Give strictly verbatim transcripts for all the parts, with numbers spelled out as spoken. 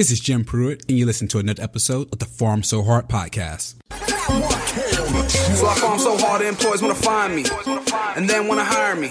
This is Jim Pruitt, and you listen to another episode of the Pharm So Hard Podcast. So I farm so hard, the employers want to find me, and then want to hire me.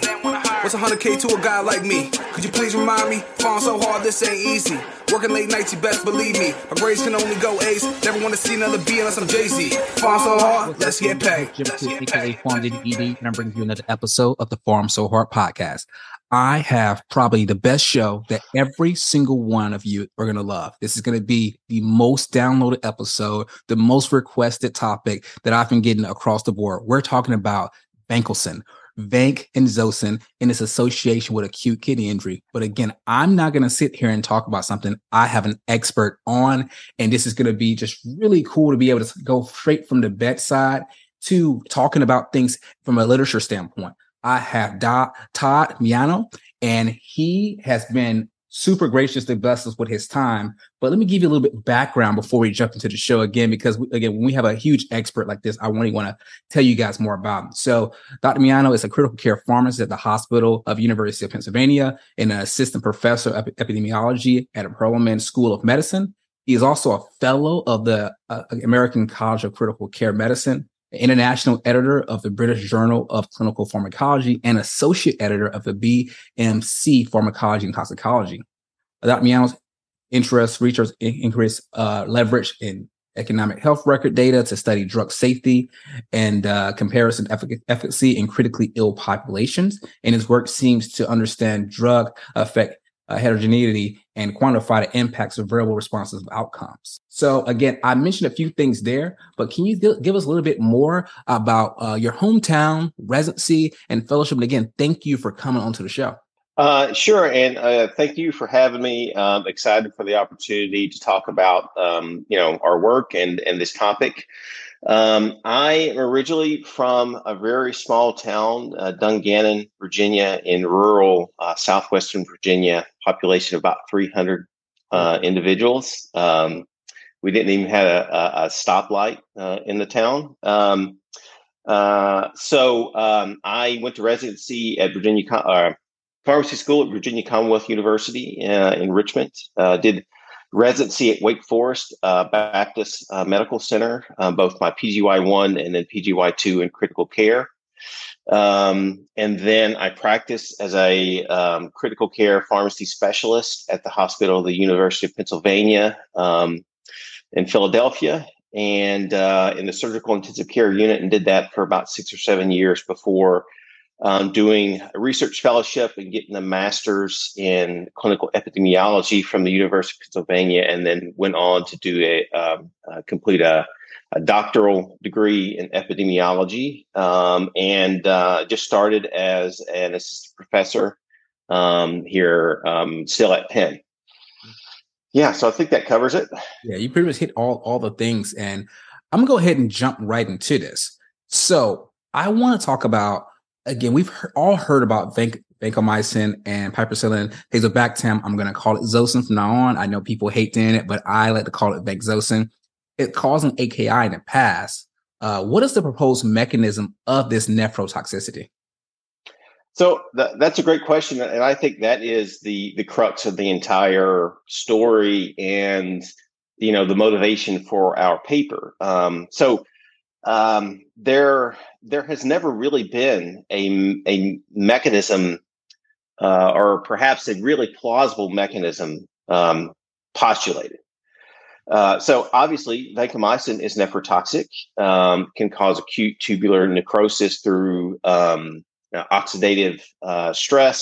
What's one hundred K to a guy like me? Could you please remind me? Farm so hard, this ain't easy. Working late nights, you best believe me. My grades can only go A's. Never want to see another B unless I'm Jay-Z. Farm so hard, let's get paid. Jim Pruitt, aka Farm D D E D, and I'm bringing you another episode of the Farm So Hard Podcast. I have probably the best show that every single one of you are going to love. This is going to be the most downloaded episode, the most requested topic that I've been getting across the board. We're talking about Vancomycin, Vanc and Zosyn in its association with acute kidney injury. But again, I'm not going to sit here and talk about something I have an expert on. And this is going to be just really cool to be able to go straight from the bedside to talking about things from a literature standpoint. I have Doc, Todd Miano, and he has been super gracious to bless us with his time. But let me give you a little bit of background before we jump into the show again, because we, again, when we have a huge expert like this, I really want to tell you guys more about him. So Doctor Miano is a critical care pharmacist at the Hospital of University of Pennsylvania and an assistant professor of epidemiology at the Perelman School of Medicine. He is also a fellow of the uh, American College of Critical Care Medicine, international editor of the British Journal of Clinical Pharmacology, and associate editor of the B M C Pharmacology and Toxicology. Doctor Miano's interests, research, increase uh, leverage in economic health record data to study drug safety and uh, comparison effic- efficacy in critically ill populations. And his work seems to understand drug effect Uh, heterogeneity and quantify the impacts of variable responses of outcomes. So again, I mentioned a few things there, but can you th- give us a little bit more about uh, your hometown, residency, and fellowship? And again, thank you for coming onto the show. Uh, sure, and uh, thank you for having me. I'm excited for the opportunity to talk about um, you know our work and and this topic. Um, I am originally from a very small town, uh, Dungannon, Virginia, in rural uh, southwestern Virginia, population of about three hundred uh, individuals. Um, we didn't even have a, a, a stoplight uh, in the town. Um, uh, so um, I went to residency at Virginia Com- uh, Pharmacy School at Virginia Commonwealth University uh, in Richmond. Uh, did residency at Wake Forest uh, Baptist uh, Medical Center, uh, both my P G Y one and then P G Y two in critical care. Um, and then I practiced as a um, critical care pharmacy specialist at the Hospital of the University of Pennsylvania um, in Philadelphia and uh, in the surgical intensive care unit, and did that for about six or seven years before Um, doing a research fellowship and getting a master's in clinical epidemiology from the University of Pennsylvania, and then went on to do a um, uh, complete a, a doctoral degree in epidemiology, um, and uh, just started as an assistant professor um, here, um, still at Penn. Yeah, so I think that covers it. Yeah, you pretty much hit all all the things, and I'm gonna go ahead and jump right into this. So I want to talk about. Again, we've he- all heard about Vanc- vancomycin and piperacillin tazobactam. I'm going to call it Zosyn from now on. I know people hate doing it, but I like to call it Vancozyn. It caused an A K I in the past. Uh, what is the proposed mechanism of this nephrotoxicity? So th- that's a great question, and I think that is the the crux of the entire story, and you know the motivation for our paper. Um, so. Um, there, there has never really been a, a mechanism, uh, or perhaps a really plausible mechanism, um, postulated. Uh, so obviously vancomycin is nephrotoxic, um, can cause acute tubular necrosis through, um, uh, oxidative, uh, stress,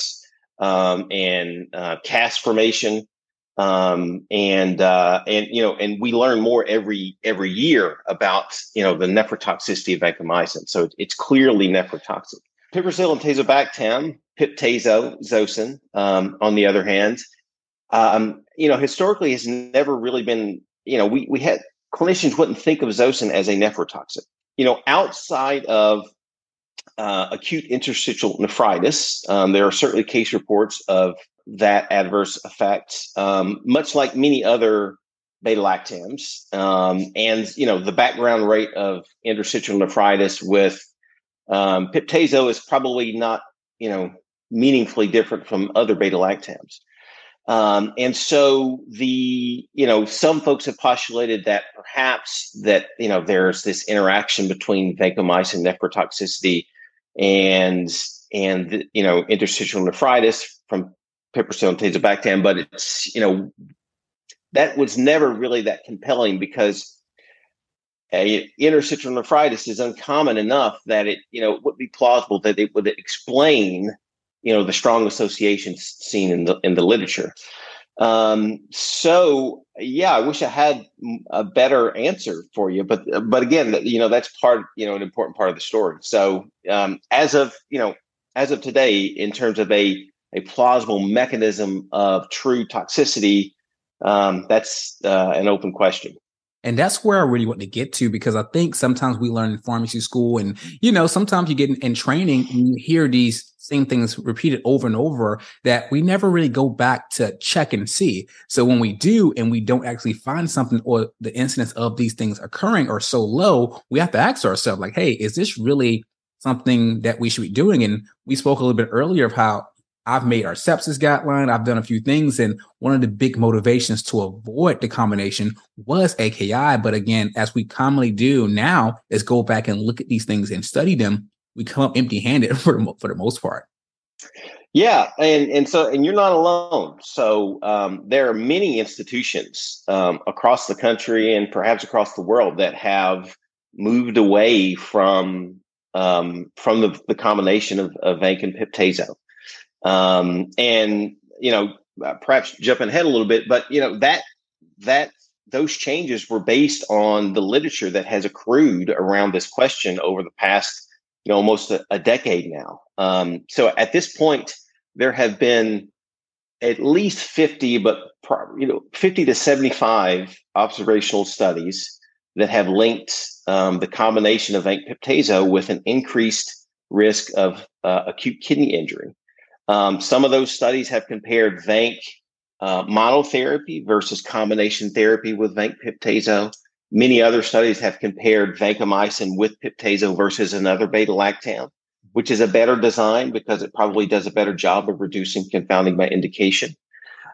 um, and, uh, cast formation. Um, and, uh, and, you know, and we learn more every, every year about, you know, the nephrotoxicity of vancomycin. So it's clearly nephrotoxic. Piperacillin tazobactam, pip-tazo, Zosyn, um, on the other hand, um, you know, historically has never really been, you know, we, we had clinicians wouldn't think of Zosyn as a nephrotoxic, you know, outside of, uh, acute interstitial nephritis. Um, there are certainly case reports of that adverse effect, um, much like many other beta-lactams. Um, and, you know, the background rate of interstitial nephritis with um, pip-tazo is probably not, you know, meaningfully different from other beta-lactams. Um, and so the, you know, some folks have postulated that perhaps that, you know, there's this interaction between vancomycin nephrotoxicity and, and, you know, interstitial nephritis from piperacillin tazobactam, but it's, you know, that was never really that compelling because uh, interstitial nephritis is uncommon enough that it, you know, it would be plausible that it would explain, you know, the strong associations seen in the in the literature. Um, so, yeah, I wish I had a better answer for you, but but again, you know, that's part, you know, an important part of the story. So, um, as of you know, as of today, in terms of a a plausible mechanism of true toxicity, um, that's uh, an open question. And that's where I really want to get to, because I think sometimes we learn in pharmacy school and, you know, sometimes you get in, in training and you hear these same things repeated over and over that we never really go back to check and see. So when we do and we don't actually find something, or the incidence of these things occurring are so low, we have to ask ourselves like, hey, is this really something that we should be doing? And we spoke a little bit earlier of how I've made our sepsis guideline. I've done a few things. And one of the big motivations to avoid the combination was A K I. But again, as we commonly do now, is go back and look at these things and study them. We come up empty handed for the, for the most part. Yeah. And, and so, and you're not alone. So um, there are many institutions um, across the country and perhaps across the world that have moved away from, um, from the, the combination of, of vanc and pip-tazo. Um, and, you know, perhaps jumping ahead a little bit, but, you know, that, that, those changes were based on the literature that has accrued around this question over the past, you know, almost a, a decade now. Um, so at this point, there have been at least fifty, but, you know, fifty to seventy-five observational studies that have linked, um, the combination of vanc-pip-tazo with an increased risk of, uh, acute kidney injury. Um, some of those studies have compared vanc uh, monotherapy versus combination therapy with vanc-pip-tazo. Many other studies have compared vancomycin with pip-tazo versus another beta-lactam, which is a better design because it probably does a better job of reducing confounding by indication.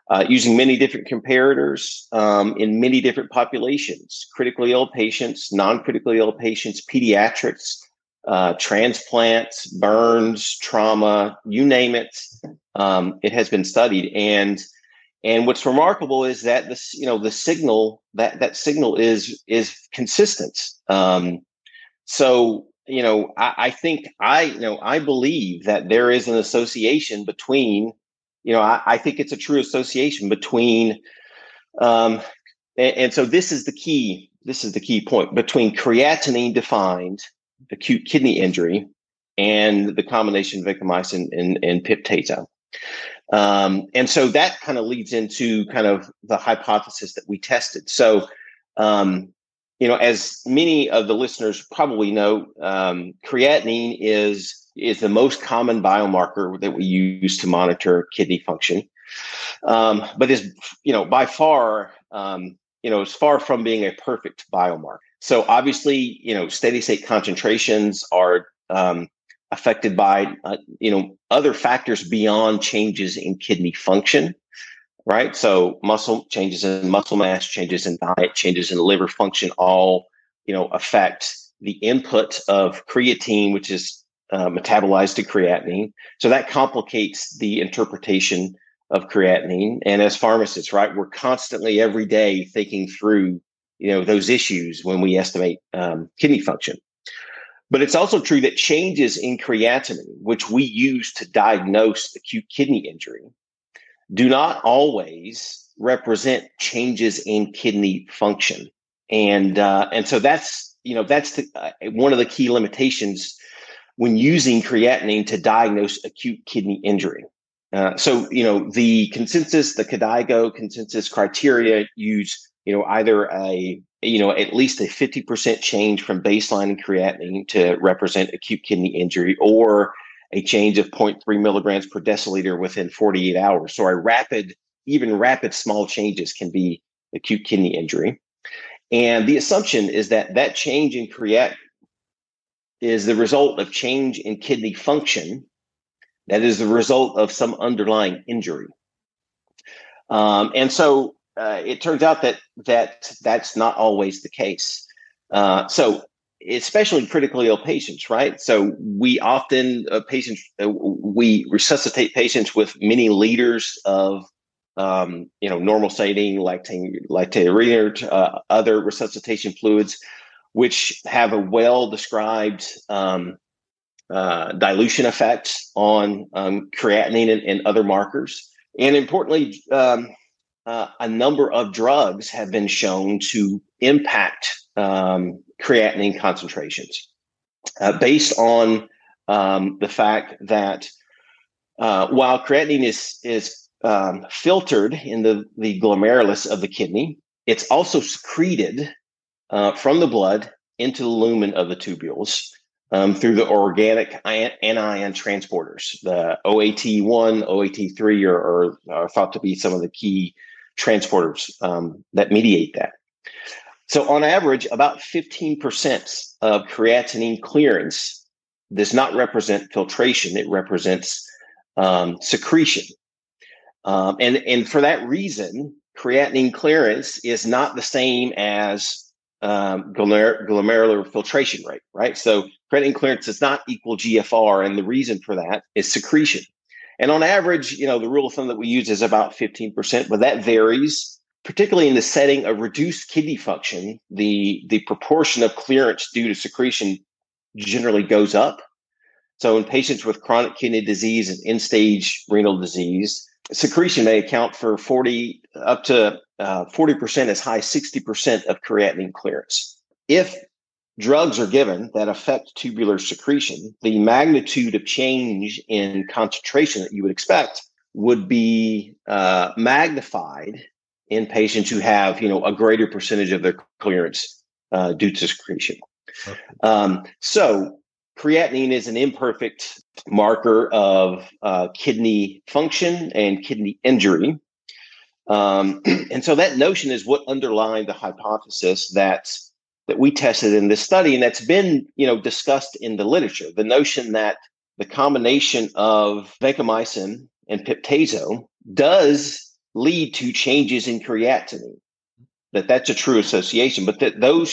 Uh, using many different comparators um, in many different populations, critically ill patients, non-critically ill patients, pediatrics, Uh, transplants, burns, trauma, you name it. Um, it has been studied. And, and what's remarkable is that this, you know, the signal that, that signal is, is consistent. Um, so, you know, I, I think I, you know, I believe that there is an association between, you know, I, I think it's a true association between, um, and, and so this is the key, this is the key point between creatinine defined acute kidney injury and the combination of vancomycin and, and pip-tazo. Um, and so that kind of leads into kind of the hypothesis that we tested. So, um, you know, as many of the listeners probably know, um, creatinine is, is the most common biomarker that we use to monitor kidney function. Um, but is, you know, by far, um, you know, it's far from being a perfect biomarker. So obviously, you know, steady state concentrations are um, affected by, uh, you know, other factors beyond changes in kidney function, right? So muscle changes in muscle mass, changes in diet, changes in liver function, all, you know, affect the input of creatine, which is uh, metabolized to creatinine. So that complicates the interpretation of creatinine. And as pharmacists, right, we're constantly every day thinking through, you know, those issues when we estimate um, kidney function. But it's also true that changes in creatinine, which we use to diagnose acute kidney injury, do not always represent changes in kidney function. And uh, and so that's, you know, that's the, uh, one of the key limitations when using creatinine to diagnose acute kidney injury. Uh, so, you know, the consensus, the KDIGO consensus criteria use, you know, either a, you know, at least a fifty percent change from baseline in creatinine to represent acute kidney injury, or a change of zero point three milligrams per deciliter within forty-eight hours. So a rapid, even rapid small changes can be acute kidney injury. And the assumption is that that change in creatinine is the result of change in kidney function that is the result of some underlying injury. Um, and so uh, it turns out that that that's not always the case. Uh, so especially critically ill patients, right? So we often uh, patients uh, we resuscitate patients with many liters of um, you know normal saline, lactate, lactate, uh, other resuscitation fluids, which have a well-described um, uh, dilution effect on um, creatinine and, and other markers. And importantly, um, uh, a number of drugs have been shown to impact um, creatinine concentrations uh, based on um, the fact that uh, while creatinine is, is um, filtered in the, the glomerulus of the kidney, it's also secreted uh, from the blood into the lumen of the tubules Um, through the organic ion, anion transporters, the O A T one, O A T three are, are, are thought to be some of the key transporters um, that mediate that. So on average, about fifteen percent of creatinine clearance does not represent filtration. It represents um, secretion. Um, and, and for that reason, creatinine clearance is not the same as Um, glomer- glomerular filtration rate, right? So creatinine clearance does not equal G F R, and the reason for that is secretion. And on average, you know, the rule of thumb that we use is about fifteen percent, but that varies, particularly in the setting of reduced kidney function. The, the proportion of clearance due to secretion generally goes up. So in patients with chronic kidney disease and end-stage renal disease, secretion may account for forty up to uh, forty percent, as high as sixty percent of creatinine clearance. If drugs are given that affect tubular secretion, the magnitude of change in concentration that you would expect would be uh, magnified in patients who have, you know, a greater percentage of their clearance uh, due to secretion. Okay. Um, so creatinine is an imperfect marker of uh, kidney function and kidney injury. Um, and so that notion is what underlined the hypothesis that, that we tested in this study, and that's been, you know, discussed in the literature, the notion that the combination of vancomycin and pip-tazo does lead to changes in creatinine, that that's a true association, but that those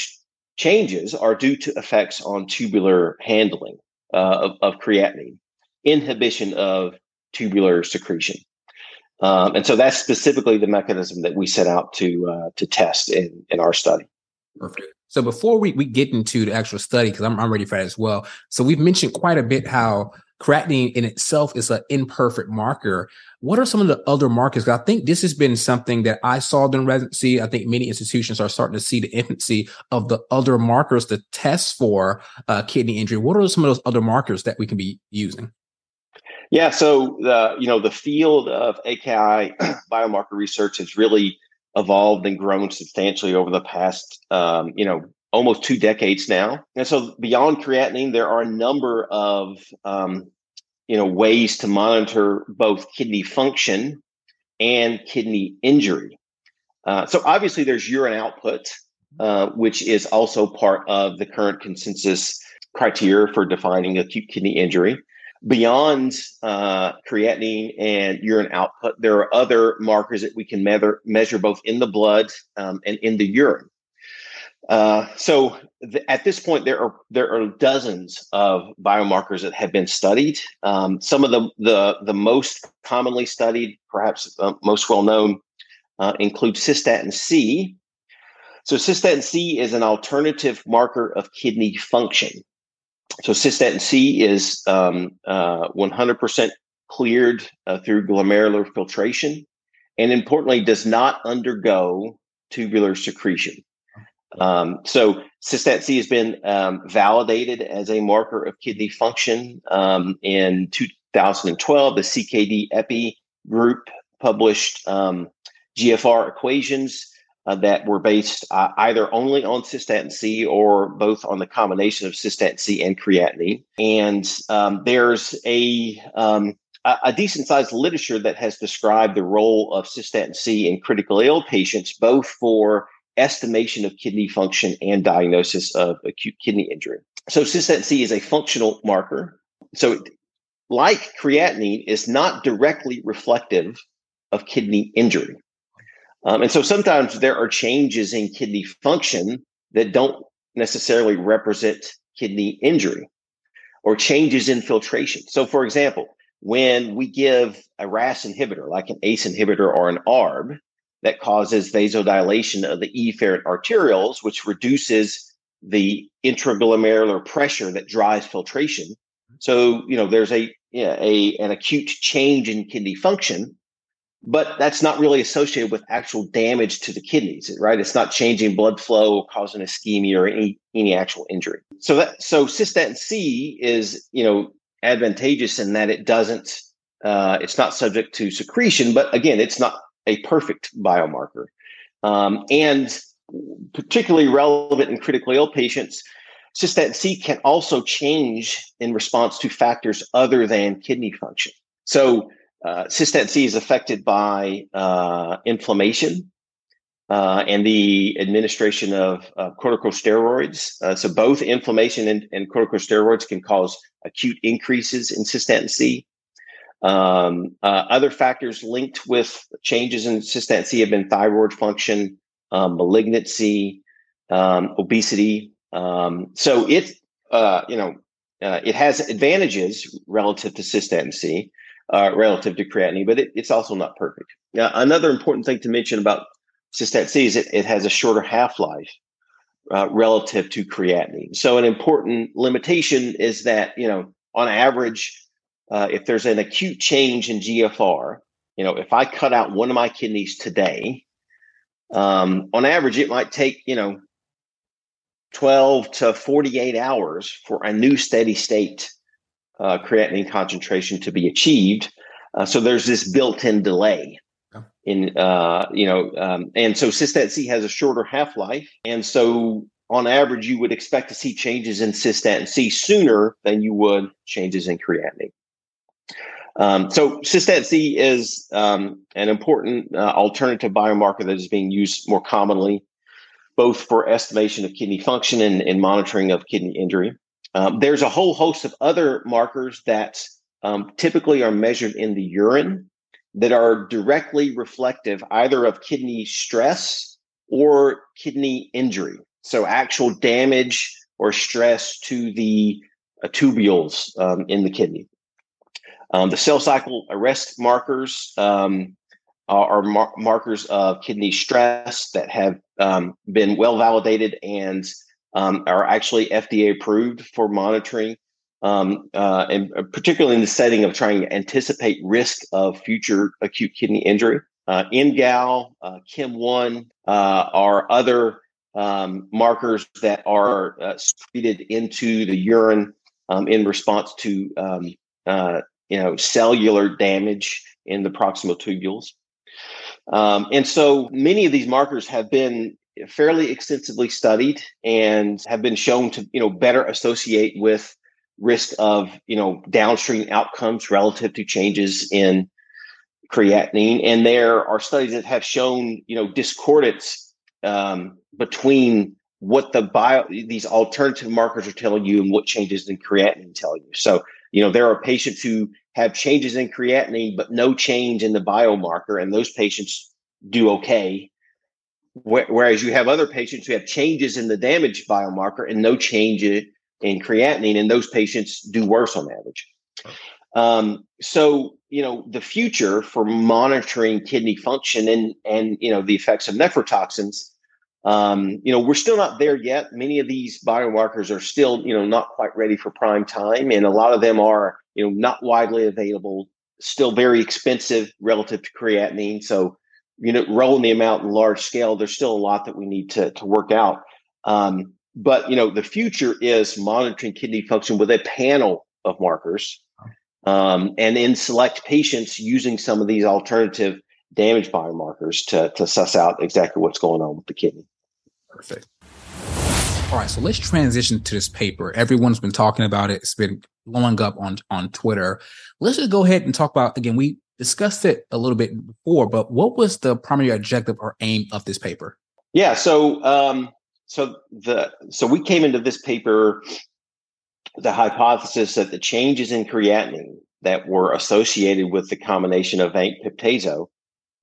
changes are due to effects on tubular handling uh, of, of creatinine, inhibition of tubular secretion. Um, and so that's specifically the mechanism that we set out to uh, to test in, in our study. Perfect. So before we, we get into the actual study, because I'm, I'm ready for that as well. So we've mentioned quite a bit how creatinine in itself is an imperfect marker. What are some of the other markers? I think this has been something that I saw during residency. I think many institutions are starting to see the infancy of the other markers to test for uh, kidney injury. What are some of those other markers that we can be using? Yeah, so the, you know, the field of A K I biomarker research has really evolved and grown substantially over the past, um, you know, almost two decades now. And so beyond creatinine, there are a number of, um, you know, ways to monitor both kidney function and kidney injury. Uh, so obviously there's urine output, uh, which is also part of the current consensus criteria for defining acute kidney injury. Beyond uh, creatinine and urine output, there are other markers that we can measure, measure both in the blood um, and in the urine. Uh, so th- at this point, there are there are dozens of biomarkers that have been studied. Um, some of the, the the most commonly studied, perhaps uh, most well known, uh, include cystatin C. So cystatin C is an alternative marker of kidney function. So cystatin C is um, uh, one hundred percent cleared uh, through glomerular filtration, and importantly, does not undergo tubular secretion. Um, so cystatin C has been um, validated as a marker of kidney function um, in two thousand twelve. The C K D-E P I group published um, G F R equations uh, that were based uh, either only on cystatin C or both on the combination of cystatin C and creatinine. And um, there's a, um, a decent-sized literature that has described the role of cystatin C in critically ill patients, both for estimation of kidney function and diagnosis of acute kidney injury. So cystatin C is a functional marker. So it, like creatinine, is not directly reflective of kidney injury. Um, and so sometimes there are changes in kidney function that don't necessarily represent kidney injury or changes in filtration. So, for example, when we give a R A S inhibitor, like an A C E inhibitor or an A R B, that causes vasodilation of the efferent arterioles, which reduces the intraglomerular pressure that drives filtration. So, you know, there's a, you know, a an acute change in kidney function, but that's not really associated with actual damage to the kidneys, right? It's not changing blood flow, causing ischemia, or any any actual injury. So that so cystatin C is, you know, advantageous in that it doesn't, uh, it's not subject to secretion, but again, it's not a perfect biomarker, um, and particularly relevant in critically ill patients. Cystatin C can also change in response to factors other than kidney function. So uh, cystatin C is affected by uh, inflammation uh, and the administration of uh, corticosteroids. Uh, so both inflammation and, and corticosteroids can cause acute increases in cystatin C. Um, uh, other factors linked with changes in cystatin C have been thyroid function, um, malignancy, um, obesity. Um, so it, uh, you know, uh, it has advantages relative to cystatin C, uh, relative to creatinine, but it, it's also not perfect. Now, another important thing to mention about cystatin C is it, it has a shorter half-life, uh, relative to creatinine. So an important limitation is that, you know, on average, Uh, if there's an acute change in G F R, you know, if I cut out one of my kidneys today, um, on average, it might take, you know, twelve to forty-eight hours for a new steady state uh, creatinine concentration to be achieved. Uh, so there's this built-in delay in, uh, you know, um, and so cystatin C has a shorter half-life. And so on average, you would expect to see changes in cystatin C sooner than you would changes in creatinine. Um, so cystatin C is um, an important uh, alternative biomarker that is being used more commonly, both for estimation of kidney function and, and monitoring of kidney injury. Um, there's a whole host of other markers that um, typically are measured in the urine that are directly reflective either of kidney stress or kidney injury. So actual damage or stress to the uh, tubules um, in the kidney. Um, the cell cycle arrest markers um, are, are mar- markers of kidney stress that have um, been well validated and um, are actually F D A approved for monitoring, um, uh, and particularly in the setting of trying to anticipate risk of future acute kidney injury. Uh, N G A L, uh, K I M one uh, are other um, markers that are uh, secreted into the urine um, in response to um, uh, you know, cellular damage in the proximal tubules. Um, and so many of these markers have been fairly extensively studied and have been shown to, you know, better associate with risk of, you know, downstream outcomes relative to changes in creatinine. And there are studies that have shown, you know, discordance um, between what the bio, these alternative markers are telling you and what changes in creatinine tell you. So, you know, there are patients who have changes in creatinine, but no change in the biomarker, and those patients do okay. Whereas you have other patients who have changes in the damage biomarker and no change in creatinine, and those patients do worse on average. Um, so, you know, the future for monitoring kidney function and, and you know, the effects of nephrotoxins, Um, you know, we're still not there yet. Many of these biomarkers are still, you know, not quite ready for prime time. And a lot of them are, you know, not widely available, still very expensive relative to creatinine. So, you know, rolling them out in large scale, there's still a lot that we need to, to work out. Um, but, you know, the future is monitoring kidney function with a panel of markers, um, and in select patients using some of these alternative damage biomarkers to, to suss out exactly what's going on with the kidney. Perfect. All right, so let's transition to this paper. Everyone's been talking about it. It's been blowing up on, on Twitter. Let's just go ahead and talk about, again, we discussed it a little bit before, but what was the primary objective or aim of this paper? Yeah, so um, so the so we came into this paper with the hypothesis that the changes in creatinine that were associated with the combination of vancomycin piptazo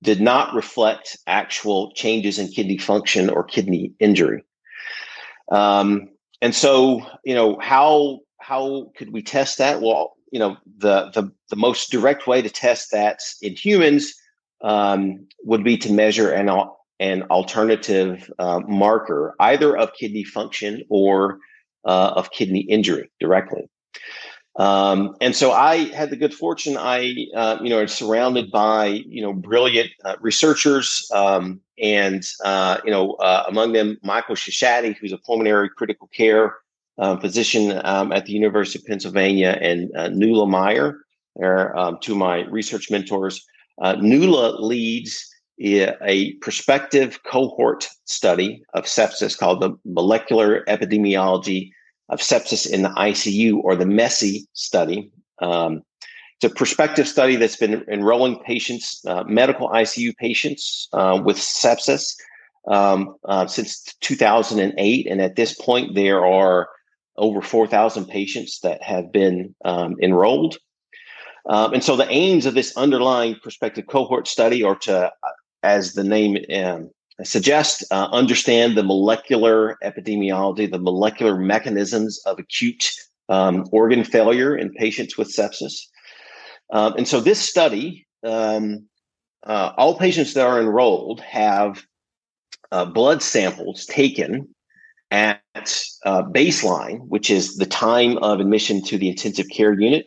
did not reflect actual changes in kidney function or kidney injury. Um, and so, you know, how how could we test that? Well, you know, the the, the most direct way to test that in humans um, would be to measure an an alternative uh, marker, either of kidney function or uh, of kidney injury directly. Um, and so I had the good fortune, I, uh, you know, am surrounded by, you know, brilliant uh, researchers um, and, uh, you know, uh, among them, Michael Shashati, who's a pulmonary critical care uh, physician um, at the University of Pennsylvania, and uh, Nuala Meyer are um, two of my research mentors. Uh, Nuala leads a, a prospective cohort study of sepsis called the Molecular Epidemiology of Sepsis in the I C U, or the MESSI study. Um, it's a prospective study that's been enrolling patients, uh, medical I C U patients uh, with sepsis um, uh, since two thousand eight. And at this point, there are over four thousand patients that have been um, enrolled. Um, and so the aims of this underlying prospective cohort study are to, as the name um, I suggest, uh, understand the molecular epidemiology, the molecular mechanisms of acute um, organ failure in patients with sepsis. Um, and so this study, um, uh, all patients that are enrolled have uh, blood samples taken at uh, baseline, which is the time of admission to the intensive care unit,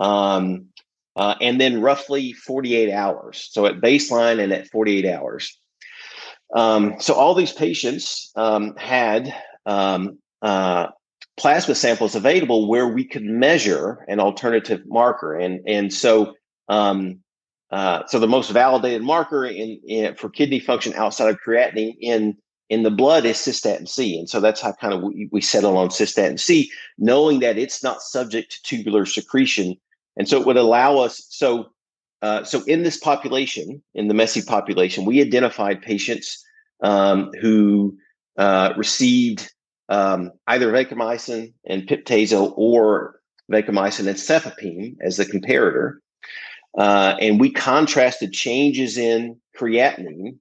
um, uh, and then roughly forty-eight hours. So at baseline and at forty-eight hours. Um, so all these patients um, had um, uh, plasma samples available where we could measure an alternative marker, and and so um, uh, so the most validated marker in, in for kidney function outside of creatinine in in the blood is cystatin C, and so that's how kind of we, we settle on cystatin C, knowing that it's not subject to tubular secretion, and so it would allow us so. Uh, so in this population, in the MESSI population, we identified patients um, who uh, received um, either vancomycin and pip-tazo or vancomycin and cefepime as the comparator. Uh, and we contrasted changes in creatinine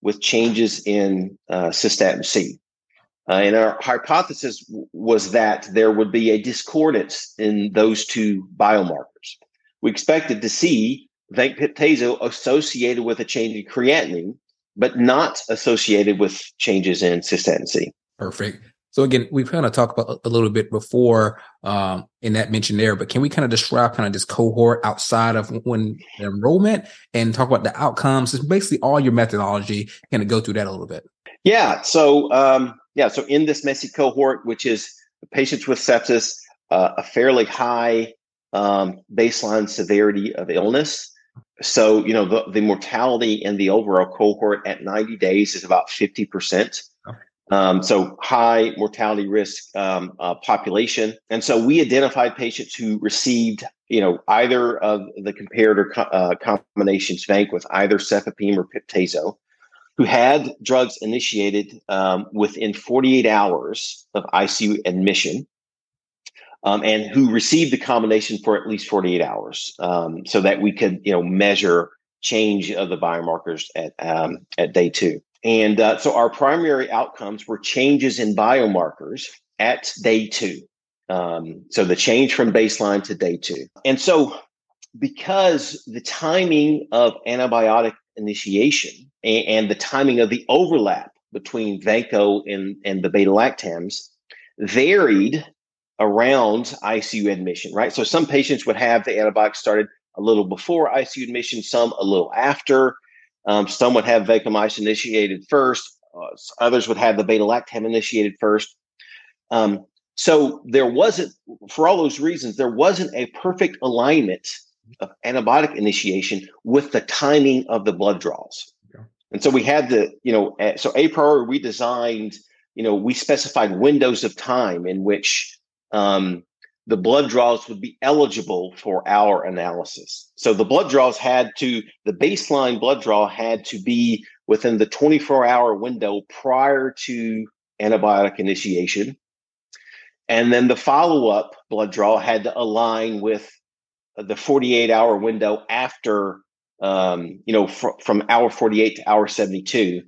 with changes in uh, cystatin C. Uh, and our hypothesis w- was that there would be a discordance in those two biomarkers. We expected to see vancomycin associated with a change in creatinine, but not associated with changes in cystatin C. Perfect. So again, we've kind of talked about a little bit before um, in that mention there, but can we kind of describe kind of this cohort outside of when enrollment and talk about the outcomes? It's basically all your methodology. Kind of go through that a little bit. Yeah. So um, yeah. So in this MESSI cohort, which is patients with sepsis, uh, a fairly high um, baseline severity of illness. So, you know, the, the mortality in the overall cohort at ninety days is about fifty percent. Um, so high mortality risk um, uh, population. And so we identified patients who received, you know, either of the comparator co- uh, combinations, vanc with either cefepime or pip-tazo, who had drugs initiated um, within forty-eight hours of I C U admission. Um, and who received the combination for at least forty-eight hours, um, so that we could, you know, measure change of the biomarkers at um, at day two. And uh, so our primary outcomes were changes in biomarkers at day two. Um, so the change from baseline to day two. And so because the timing of antibiotic initiation and, and the timing of the overlap between vanco and, and the beta-lactams varied around I C U admission, right? So some patients would have the antibiotics started a little before I C U admission, some a little after. Um, some would have vancomycin initiated first. Uh, others would have the beta-lactam initiated first. Um, so there wasn't, for all those reasons, there wasn't a perfect alignment of antibiotic initiation with the timing of the blood draws. Yeah. And so we had the, you know, so a priori we designed, you know, we specified windows of time in which Um, the blood draws would be eligible for our analysis. So the blood draws had to, the baseline blood draw had to be within the twenty-four hour window prior to antibiotic initiation. And then the follow-up blood draw had to align with the forty-eight hour window after um, you know, fr- from hour forty-eight to hour seventy-two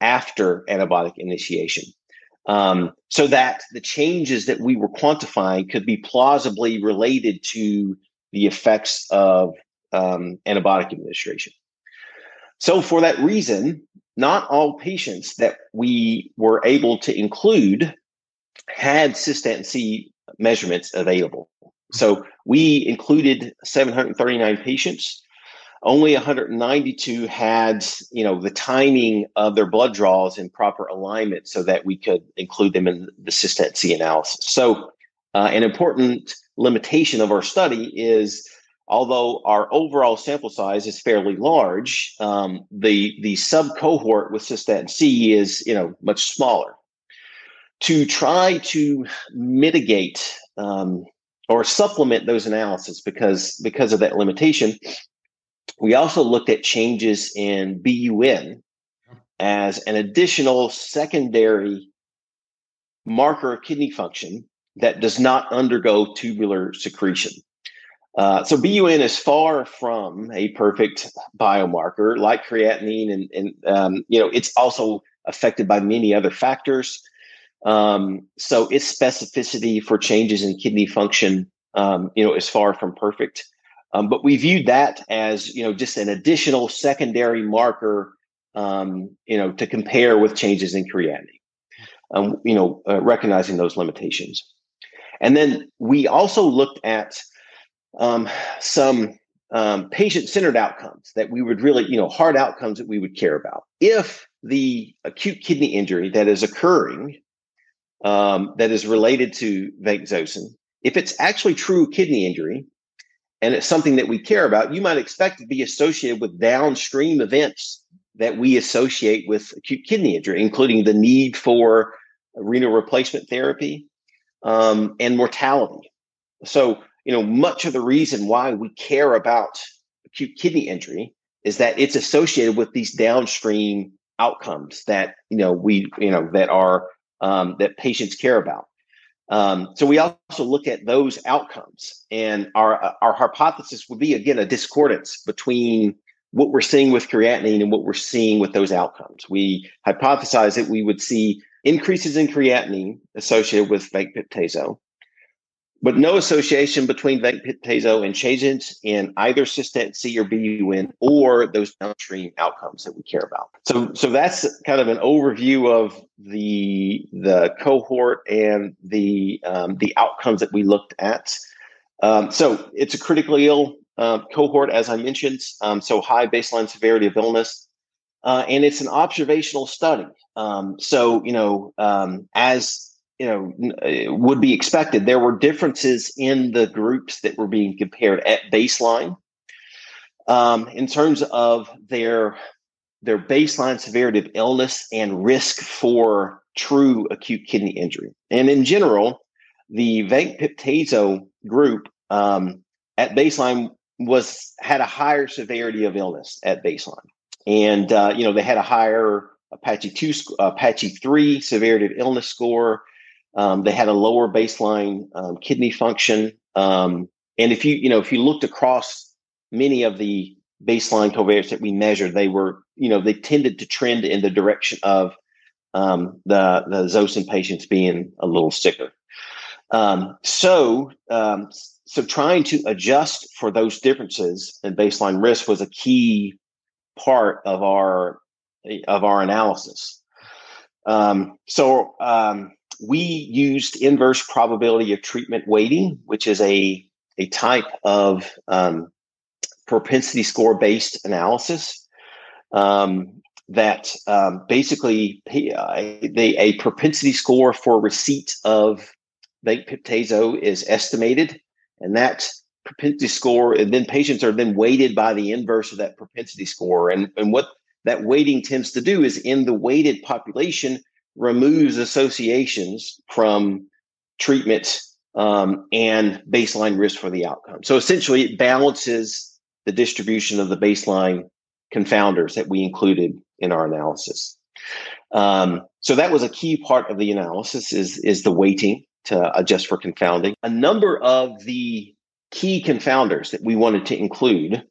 after antibiotic initiation. Um, so that the changes that we were quantifying could be plausibly related to the effects of um, antibiotic administration. So for that reason, not all patients that we were able to include had cystatin C measurements available. So we included seven hundred thirty-nine patients. Only one hundred ninety-two had, you know, the timing of their blood draws in proper alignment so that we could include them in the cystatin C analysis. So uh, an important limitation of our study is, although our overall sample size is fairly large, um, the, the sub-cohort with cystatin C is, you know, much smaller. To try to mitigate um, or supplement those analyses because, because of that limitation, we also looked at changes in B U N as an additional secondary marker of kidney function that does not undergo tubular secretion. Uh, so B U N is far from a perfect biomarker, like creatinine, and, and um, you know, it's also affected by many other factors. Um, so its specificity for changes in kidney function, um, you know, is far from perfect. Um, but we viewed that as, you know, just an additional secondary marker, um, you know, to compare with changes in creatinine, um, you know, uh, recognizing those limitations. And then we also looked at um, some um, patient-centered outcomes that we would really, you know, hard outcomes that we would care about. If the acute kidney injury that is occurring, um, that is related to vancomycin, if it's actually true kidney injury, and it's something that we care about, you might expect to be associated with downstream events that we associate with acute kidney injury, including the need for renal replacement therapy um, and mortality. So, you know, much of the reason why we care about acute kidney injury is that it's associated with these downstream outcomes that, you know, we, you know, that are, um, that patients care about. Um, so we also look at those outcomes, and our our hypothesis would be, again, a discordance between what we're seeing with creatinine and what we're seeing with those outcomes. We hypothesized that we would see increases in creatinine associated with vancomycin, but no association between vancomycin and changes in either cystatin C or B U N or those downstream outcomes that we care about. So, so that's kind of an overview of the the cohort and the um, the outcomes that we looked at. Um, so, it's a critically ill uh, cohort, as I mentioned. Um, so, high baseline severity of illness, uh, and it's an observational study. Um, so, you know, um, as you know, would be expected, there were differences in the groups that were being compared at baseline um, in terms of their their baseline severity of illness and risk for true acute kidney injury. And in general, the vancomycin group um, at baseline was had a higher severity of illness at baseline, and uh, you know, they had a higher Apache two, Apache three severity of illness score. Um, they had a lower baseline um, kidney function, um, and if you you know if you looked across many of the baseline covariates that we measured, they were you know they tended to trend in the direction of um, the the Zosyn patients being a little sicker. Um, so um, so trying to adjust for those differences in baseline risk was a key part of our of our analysis. Um, so. Um, We used inverse probability of treatment weighting, which is a, a type of um, propensity score-based analysis um, that um, basically uh, they, a propensity score for receipt of vancomycin is estimated, and that propensity score, and then patients are then weighted by the inverse of that propensity score. And, and what that weighting tends to do is, in the weighted population, removes associations from treatment um, and baseline risk for the outcome. So essentially, it balances the distribution of the baseline confounders that we included in our analysis. Um, so that was a key part of the analysis, is, is the weighting to adjust for confounding. A number of the key confounders that we wanted to include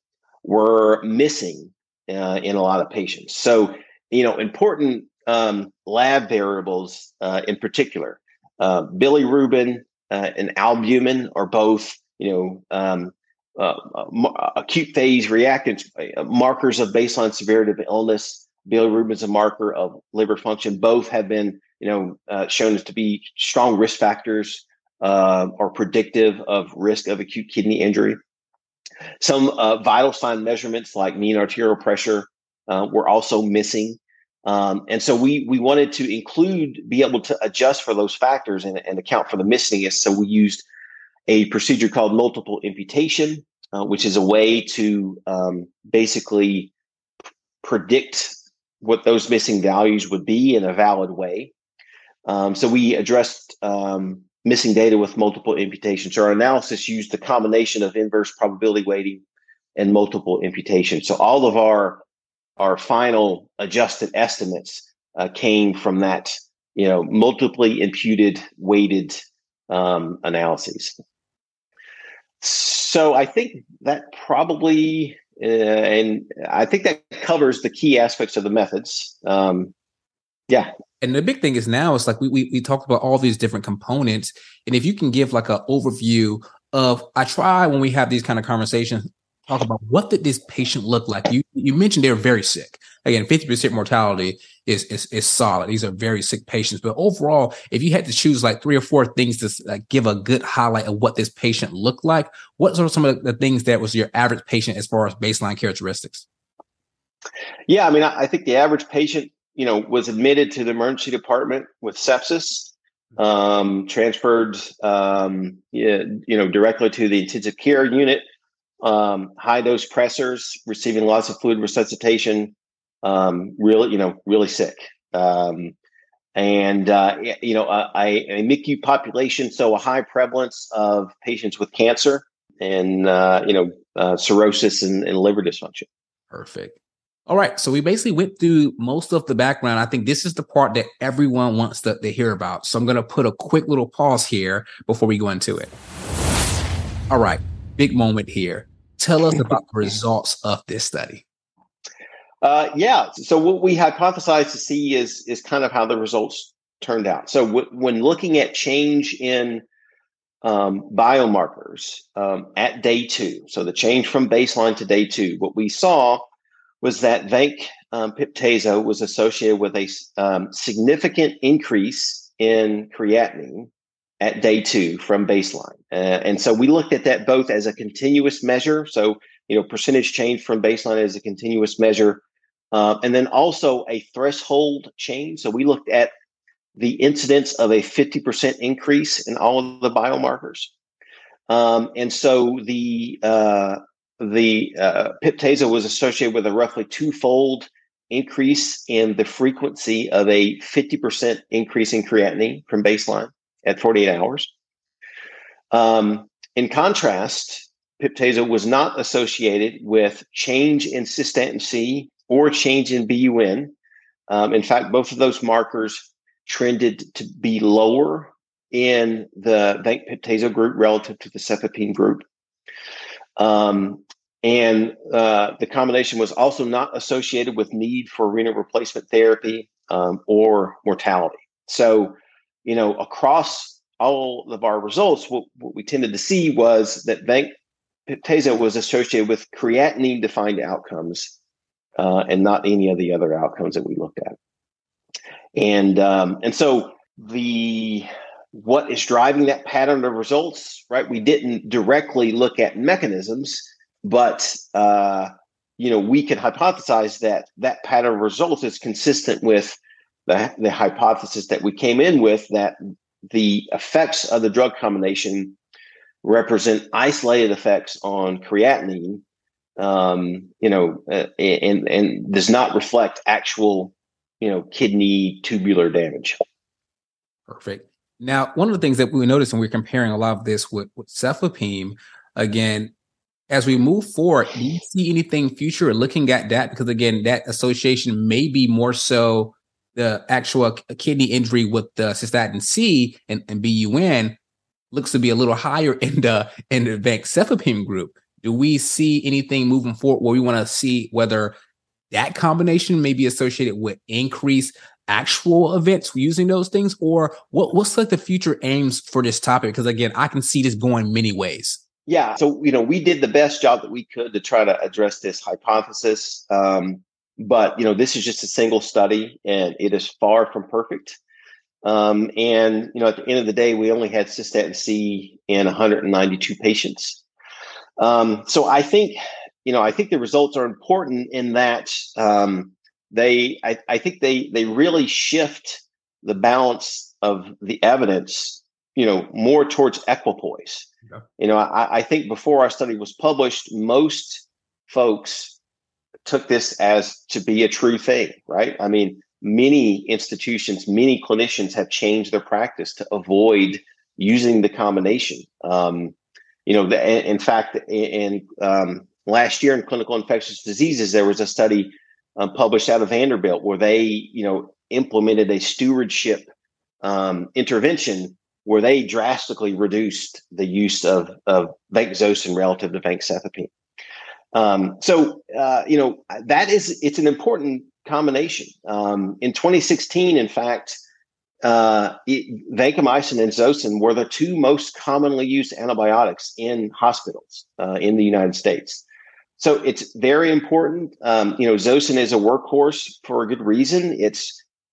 were missing uh, in a lot of patients. So, you know, important um, lab variables uh, in particular, uh, bilirubin uh, and albumin are both, you know, um, uh, acute phase reactants, uh, markers of baseline severity of illness. Bilirubin is a marker of liver function. Both have been, you know, uh, shown to be strong risk factors uh, or predictive of risk of acute kidney injury. Some uh, vital sign measurements like mean arterial pressure uh, were also missing. Um, and so we we wanted to include, be able to adjust for those factors and, and account for the missingness. So we used a procedure called multiple imputation, uh, which is a way to um, basically p- predict what those missing values would be in a valid way. Um, so we addressed um, missing data with multiple imputation. So our analysis used the combination of inverse probability weighting and multiple imputation. So all of our our final adjusted estimates uh, came from that, you know, multiply imputed weighted um, analyses. So I think that probably, uh, and I think that covers the key aspects of the methods. Um, yeah. And the big thing is now it's like we, we we talked about all these different components. And if you can give like an overview of, I try when we have these kind of conversations, talk about what did this patient look like? You you mentioned they're very sick. Again, fifty percent mortality is, is is solid. These are very sick patients. But overall, if you had to choose like three or four things to like give a good highlight of what this patient looked like, what sort of some of the things that was your average patient as far as baseline characteristics? Yeah, I mean, I, I think the average patient, you know, was admitted to the emergency department with sepsis, um, transferred, um, you know, directly to the intensive care unit, um, high dose pressors, receiving lots of fluid resuscitation, um, really, you know, really sick. Um, and, uh, you know, a, a M I C U population, so a high prevalence of patients with cancer and, uh, you know, uh, cirrhosis and, and liver dysfunction. Perfect. All right. So we basically went through most of the background. I think this is the part that everyone wants to, to hear about. So I'm going to put a quick little pause here before we go into it. All right. Big moment here. Tell us about the results of this study. Uh, yeah. So what we hypothesized to see is, is kind of how the results turned out. So w- when looking at change in um, biomarkers um, at day two, so the change from baseline to day two, what we saw was that Vanc um, Pip-Tazo was associated with a um, significant increase in creatinine at day two from baseline. Uh, and so we looked at that both as a continuous measure. So, you know, percentage change from baseline is a continuous measure. Uh, and then also a threshold change. So we looked at the incidence of a fifty percent increase in all of the biomarkers. Um, and so the uh The uh, Pip-Tazo was associated with a roughly twofold increase in the frequency of a fifty percent increase in creatinine from baseline at forty-eight hours. Um, in contrast, Pip-Tazo was not associated with change in cystatin C or change in B U N. Um, in fact, both of those markers trended to be lower in the Vanc Pip-Tazo group relative to the cefepime group. Um, and uh, the combination was also not associated with need for renal replacement therapy um, or mortality. So, you know, across all of our results, what, what we tended to see was that Vanc Pip-Tazo was associated with creatinine-defined outcomes uh, and not any of the other outcomes that we looked at. And um, and so the... What is driving that pattern of results, right? We didn't directly look at mechanisms, but, uh, you know, we can hypothesize that that pattern of results is consistent with the, the hypothesis that we came in with, that the effects of the drug combination represent isolated effects on creatinine, um, you know, uh, and, and does not reflect actual, you know, kidney tubular damage. Perfect. Now, one of the things that we noticed when we're comparing a lot of this with, with cefepime, again, as we move forward, do you see anything future looking at that? Because, again, that association may be more so the actual kidney injury with the cystatin C and, and B U N looks to be a little higher in the in the Vanc cefepime group. do we see anything moving forward where we want to see whether that combination may be associated with increased actual events using those things, or what, what's like the future aims for this topic? Because again, I can see this going many ways. Yeah. So, you know, we did the best job that we could to try to address this hypothesis. Um, but, you know, this is just a single study and it is far from perfect. Um, and, you know, at the end of the day, we only had cystatin C in one hundred ninety-two patients. Um, so I think, you know, I think the results are important in that um, they, I, I think they, they really shift the balance of the evidence, you know, more towards equipoise. Yeah. You know, I, I think before our study was published, most folks took this as to be a true thing, right? I mean, many institutions, many clinicians have changed their practice to avoid using the combination. Um, you know, the, in fact, in, in um, last year in Clinical Infectious Diseases, there was a study uh, published out of Vanderbilt where they, you know, implemented a stewardship um, intervention where they drastically reduced the use of, of vancomycin relative to vancomycin. Um, so, uh, you know, that is, it's an important combination. Um, in twenty sixteen, in fact, uh, it, vancomycin and Zosyn were the two most commonly used antibiotics in hospitals uh, in the United States. So it's very important. Um, you know, Zosyn is a workhorse for a good reason. It's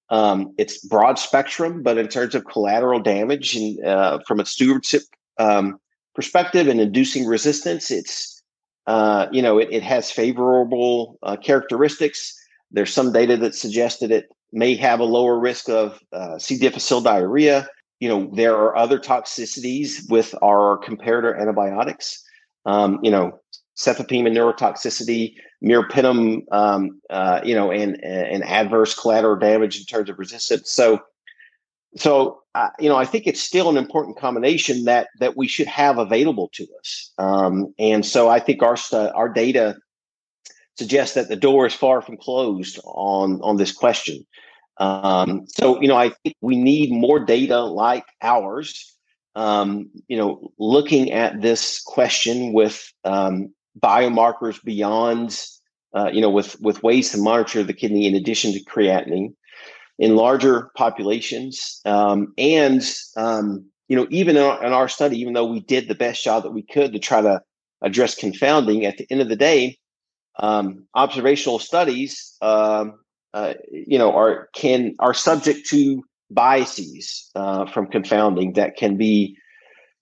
Um, it's broad spectrum, but in terms of collateral damage and uh, from a stewardship um, perspective and inducing resistance, it's, uh, you know, it, it has favorable uh, characteristics. There's some data that suggests that it may have a lower risk of uh, C. difficile diarrhea. You know, there are other toxicities with our comparator antibiotics, um, you know, cefepime and neurotoxicity, meropenem, um, uh, you know, and, and adverse collateral damage in terms of resistance. So, so uh, you know, I think it's still an important combination that that we should have available to us. Um, and so, I think our st- our data suggests that the door is far from closed on on this question. Um, so, you know, I think we need more data like ours. Um, you know, looking at this question with um, biomarkers beyond, uh, you know, with, with ways to monitor the kidney in addition to creatinine in larger populations. Um, and, um, you know, even in our, in our study, even though we did the best job that we could to try to address confounding, at the end of the day, um, observational studies, um, uh, you know, are can are subject to biases uh, from confounding that can be,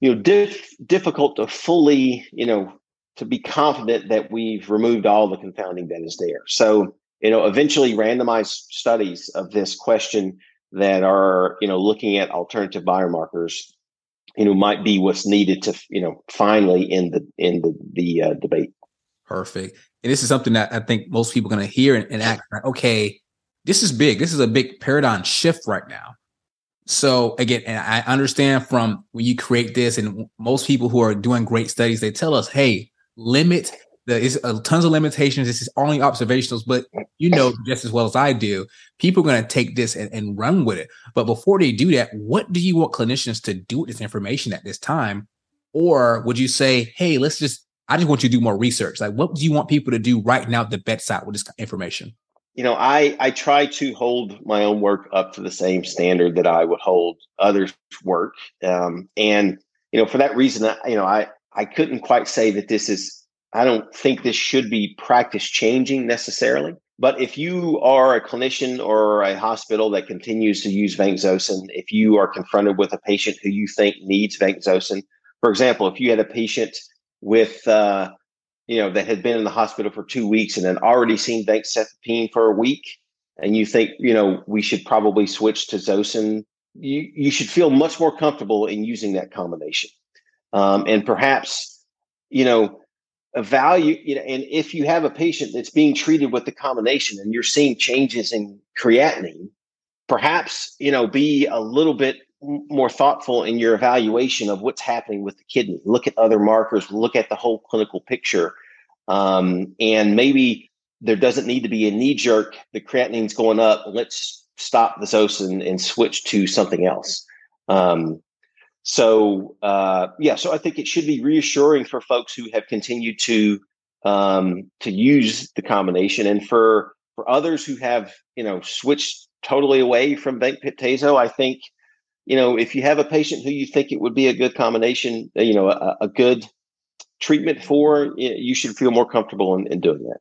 you know, diff- difficult to fully, you know, to be confident that we've removed all the confounding that is there. So, you know, eventually randomized studies of this question that are, you know, looking at alternative biomarkers, you know, might be what's needed to, you know, finally end the end the, the uh, debate. Perfect. And this is something that I think most people are going to hear and, and act like, okay, this is big. This is a big paradigm shift right now. So again, and I understand from when you create this, and most people who are doing great studies, they tell us, hey, limit the it's, uh, tons of limitations. This is only observationals, but you know just as well as I do, people are going to take this and, and run with it. But before they do that, what do you want clinicians to do with this information at this time? Or would you say, hey, let's just, I just want you to do more research. Like, what do you want people to do right now at the bedside with this information? You know, I, I try to hold my own work up to the same standard that I would hold others' work. Um, and, you know, for that reason, I, you know, I, I couldn't quite say that this is, I don't think this should be practice changing necessarily. But if you are a clinician or a hospital that continues to use vancomycin, if you are confronted with a patient who you think needs vancomycin, for example, if you had a patient with, uh, you know, that had been in the hospital for two weeks and had already seen vancomycin for a week, and you think, you know, we should probably switch to Zosyn, you, you should feel much more comfortable in using that combination. Um, and perhaps, you know, evaluate, you know, and if you have a patient that's being treated with the combination and you're seeing changes in creatinine, perhaps, you know, be a little bit more thoughtful in your evaluation of what's happening with the kidney. Look at other markers, look at the whole clinical picture. Um, and maybe there doesn't need to be a knee jerk. The creatinine's going up. Let's stop the Zosyn and, and switch to something else. Um, So, uh, yeah, so I think it should be reassuring for folks who have continued to um, to use the combination. And for for others who have, you know, switched totally away from Vancomycin, I think, you know, if you have a patient who you think it would be a good combination, you know, a, a good treatment for, you should feel more comfortable in, in doing that.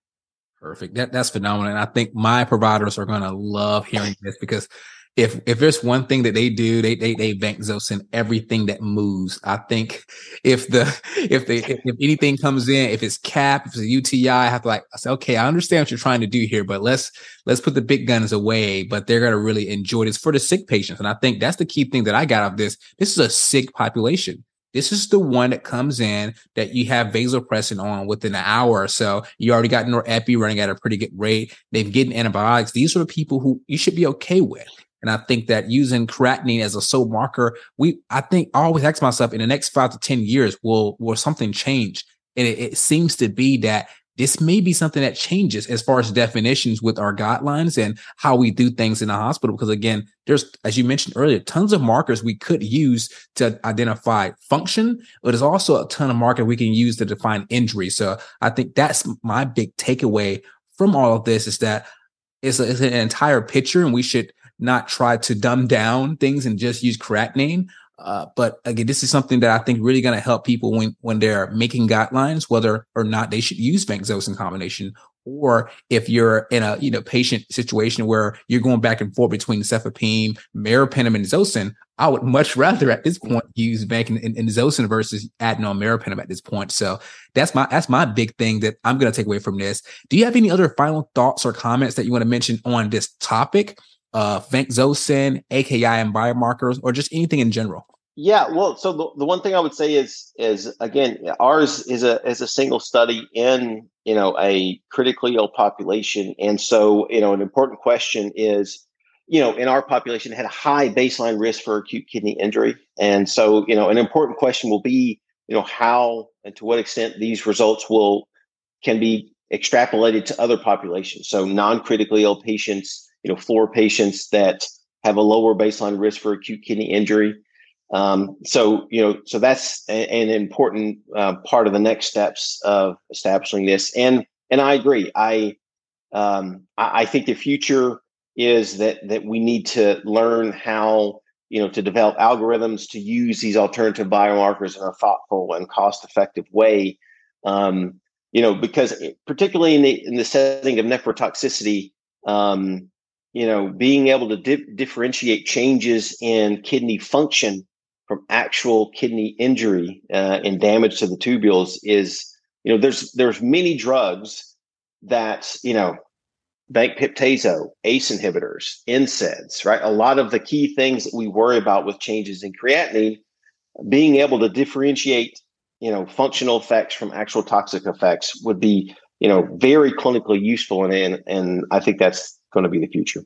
Perfect. That that's phenomenal. And I think my providers are going to love hearing this, because if, if there's one thing that they do, they, they, they bank Zosyn everything that moves. I think if the, if they, if, if anything comes in, if it's cap, if it's a U T I, I have to like, I say, okay, I understand what you're trying to do here, but let's, let's put the big guns away, but they're going to really enjoy this for the sick patients. And I think that's the key thing that I got out of this. This is a sick population. This is the one that comes in that you have vasopressin on within an hour or so. You already got nor-epi running at a pretty good rate. They've getting antibiotics. These are the people who you should be okay with. And I think that using creatinine as a SOAT marker, we, I think I always ask myself, in the next five to ten years, will, will something change? And it, it seems to be that this may be something that changes as far as definitions with our guidelines and how we do things in the hospital. Because again, there's, as you mentioned earlier, tons of markers we could use to identify function, but there's also a ton of markers we can use to define injury. So I think that's my big takeaway from all of this, is that it's, a, it's an entire picture, and we should not try to dumb down things and just use creatinine. Uh, but again, this is something that I think really going to help people when, when they're making guidelines, whether or not they should use Vancomycin combination, or if you're in a, you know, patient situation where you're going back and forth between cefepime, meropenem, and Zosyn. I would much rather at this point use Vancomycin and, and Zosyn versus adding on meropenem at this point. So that's my, that's my big thing that I'm going to take away from this. Do you have any other final thoughts or comments that you want to mention on this topic? Uh, Vancozyn, A K I, and biomarkers, or just anything in general? Yeah, well, so the, the one thing I would say is is again, ours is a is a single study in you know a critically ill population, and so you know an important question is, you know in our population had a high baseline risk for acute kidney injury, and so you know an important question will be you know how and to what extent these results will can be extrapolated to other populations, so non-critically ill patients. You know, floor patients that have a lower baseline risk for acute kidney injury. Um, so, you know, so that's a, an important uh, part of the next steps of establishing this. And and I agree. I um, I, I think the future is that that we need to learn how you know to develop algorithms to use these alternative biomarkers in a thoughtful and cost-effective way. Um, you know, because particularly in the in the setting of nephrotoxicity. Um, You know, being able to di- differentiate changes in kidney function from actual kidney injury uh, and damage to the tubules is, you know, there's there's many drugs that, you know, Vancomycin, A C E inhibitors, N SAIDs, right? A lot of the key things that we worry about with changes in creatinine, being able to differentiate, you know, functional effects from actual toxic effects would be, you know, very clinically useful. And, and, and I think that's going to be the future.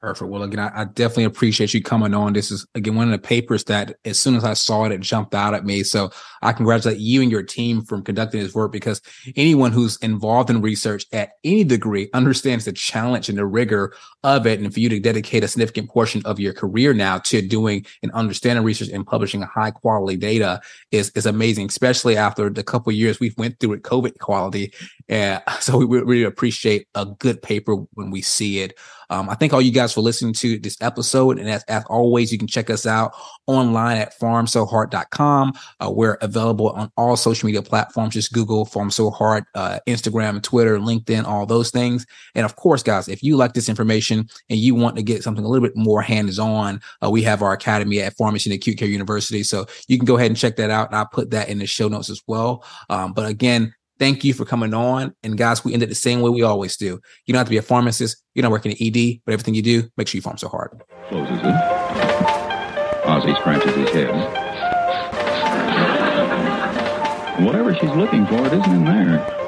Perfect. Well, again, I, I definitely appreciate you coming on. This is, again, one of the papers that as soon as I saw it, it jumped out at me. So I congratulate you and your team from conducting this work, because anyone who's involved in research at any degree understands the challenge and the rigor of it. And for you to dedicate a significant portion of your career now to doing and understanding research and publishing high quality data is, is amazing, especially after the couple of years we've went through with COVID quality. And so we really appreciate a good paper when we see it. Um, I thank all you guys for listening to this episode. And as, as always, you can check us out online at farm so hard dot com. Uh, we're available on all social media platforms. Just Google Pharm So Hard, uh, Instagram, Twitter, LinkedIn, all those things. And of course, guys, if you like this information and you want to get something a little bit more hands-on, uh, we have our academy at Pharmacy and Acute Care University. So you can go ahead and check that out. And I'll put that in the show notes as well. Um, but again, thank you for coming on. And guys, we end it the same way we always do. You don't have to be a pharmacist. You don't work in the E D, but everything you do, make sure you Pharm So Hard. Closes it. Ozzy scratches his head. Whatever she's looking for, it isn't in there.